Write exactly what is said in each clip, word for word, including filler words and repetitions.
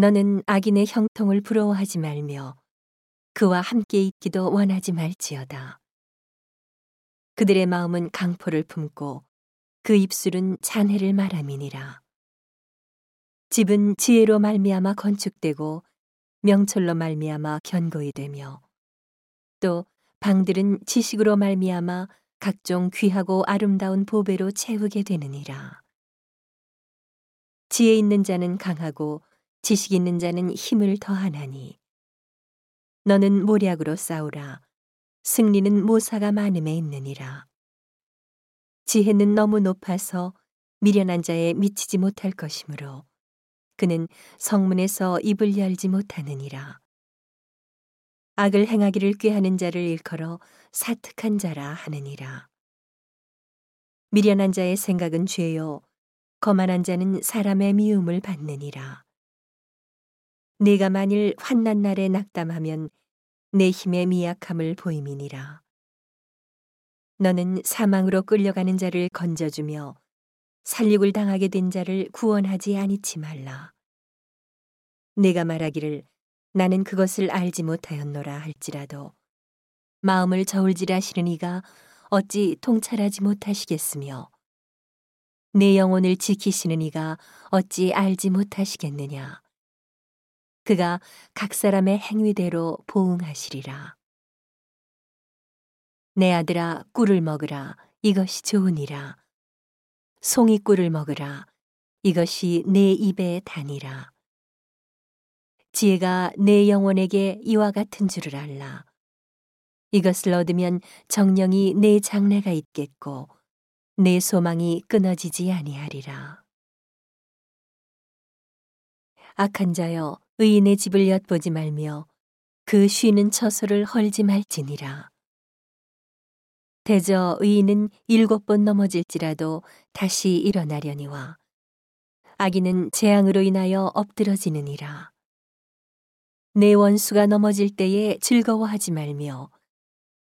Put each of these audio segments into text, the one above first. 너는 악인의 형통을 부러워하지 말며 그와 함께 있기도 원하지 말지어다. 그들의 마음은 강포를 품고 그 입술은 잔해를 말함이니라. 집은 지혜로 말미암아 건축되고 명철로 말미암아 견고히 되며 또 방들은 지식으로 말미암아 각종 귀하고 아름다운 보배로 채우게 되느니라. 지혜 있는 자는 강하고 지식 있는 자는 힘을 더하나니 너는 모략으로 싸우라. 승리는 모사가 많음에 있느니라. 지혜는 너무 높아서 미련한 자에 미치지 못할 것이므로 그는 성문에서 입을 열지 못하느니라. 악을 행하기를 꾀하는 자를 일컬어 사특한 자라 하느니라. 미련한 자의 생각은 죄요 거만한 자는 사람의 미움을 받느니라. 네가 만일 환난 날에 낙담하면 내 힘의 미약함을 보임이니라. 너는 사망으로 끌려가는 자를 건져주며 살육을 당하게 된 자를 구원하지 아니치 말라. 네가 말하기를 나는 그것을 알지 못하였노라 할지라도 마음을 저울질하시는 이가 어찌 통찰하지 못하시겠으며 내 영혼을 지키시는 이가 어찌 알지 못하시겠느냐. 그가 각 사람의 행위대로 보응하시리라. 내 아들아, 꿀을 먹으라. 이것이 좋으니라. 송이 꿀을 먹으라. 이것이 내 입에 다니라. 지혜가 내 영혼에게 이와 같은 줄을 알라. 이것을 얻으면 정령이 내 장래가 있겠고 내 소망이 끊어지지 아니하리라. 악한 자여, 의인의 집을 엿보지 말며 그 쉬는 처소를 헐지 말지니라. 대저 의인은 일곱 번 넘어질지라도 다시 일어나려니와 악인은 재앙으로 인하여 엎드러지느니라. 내 원수가 넘어질 때에 즐거워하지 말며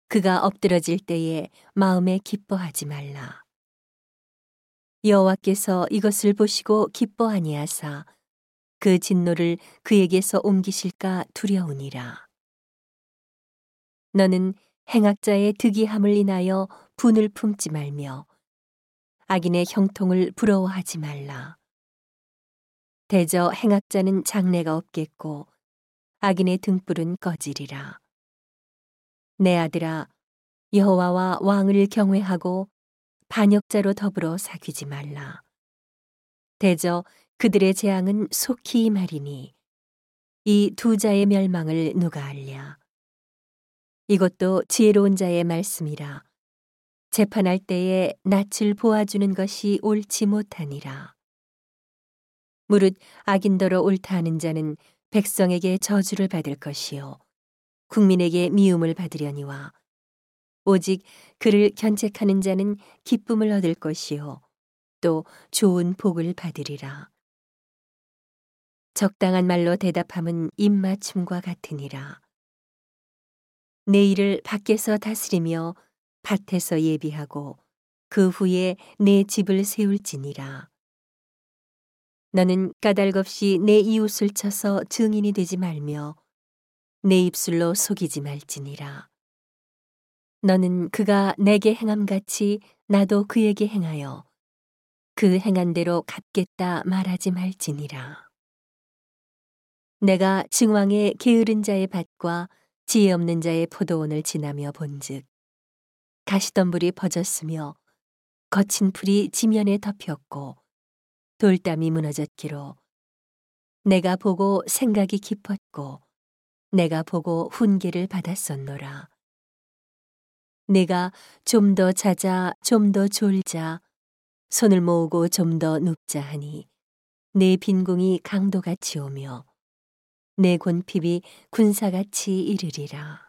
그가 엎드러질 때에 마음에 기뻐하지 말라. 여호와께서 이것을 보시고 기뻐 아니하사 그 진노를 그에게서 옮기실까 두려우니라. 너는 행악자의 득이함을 인하여 분을 품지 말며 악인의 형통을 부러워하지 말라. 대저 행악자는 장래가 없겠고 악인의 등불은 꺼지리라. 내 아들아, 여호와와 왕을 경외하고 반역자로 더불어 사귀지 말라. 대저 그들의 재앙은 속히 임하리니 이 두 자의 멸망을 누가 알랴. 이것도 지혜로운 자의 말씀이라. 재판할 때에 낯을 보아주는 것이 옳지 못하니라. 무릇 악인더러 옳다 하는 자는 백성에게 저주를 받을 것이요 국민에게 미움을 받으려니와 오직 그를 견책하는 자는 기쁨을 얻을 것이요 또 좋은 복을 받으리라. 적당한 말로 대답함은 입맞춤과 같으니라. 내 일을 밖에서 다스리며 밭에서 예비하고 그 후에 내 집을 세울지니라. 너는 까닭없이 내 이웃을 쳐서 증인이 되지 말며 내 입술로 속이지 말지니라. 너는 그가 내게 행함같이 나도 그에게 행하여 그 행한 대로 갚겠다 말하지 말지니라. 내가 증왕의 게으른 자의 밭과 지혜 없는 자의 포도원을 지나며 본즉 가시덤불이 퍼졌으며 거친 풀이 지면에 덮였고 돌담이 무너졌기로 내가 보고 생각이 깊었고 내가 보고 훈계를 받았었노라. 내가 좀 더 자자 좀 더 졸자 손을 모으고 좀 더 눕자 하니 내 빈궁이 강도같이 오며 내 곤핍이 군사같이 이르리라.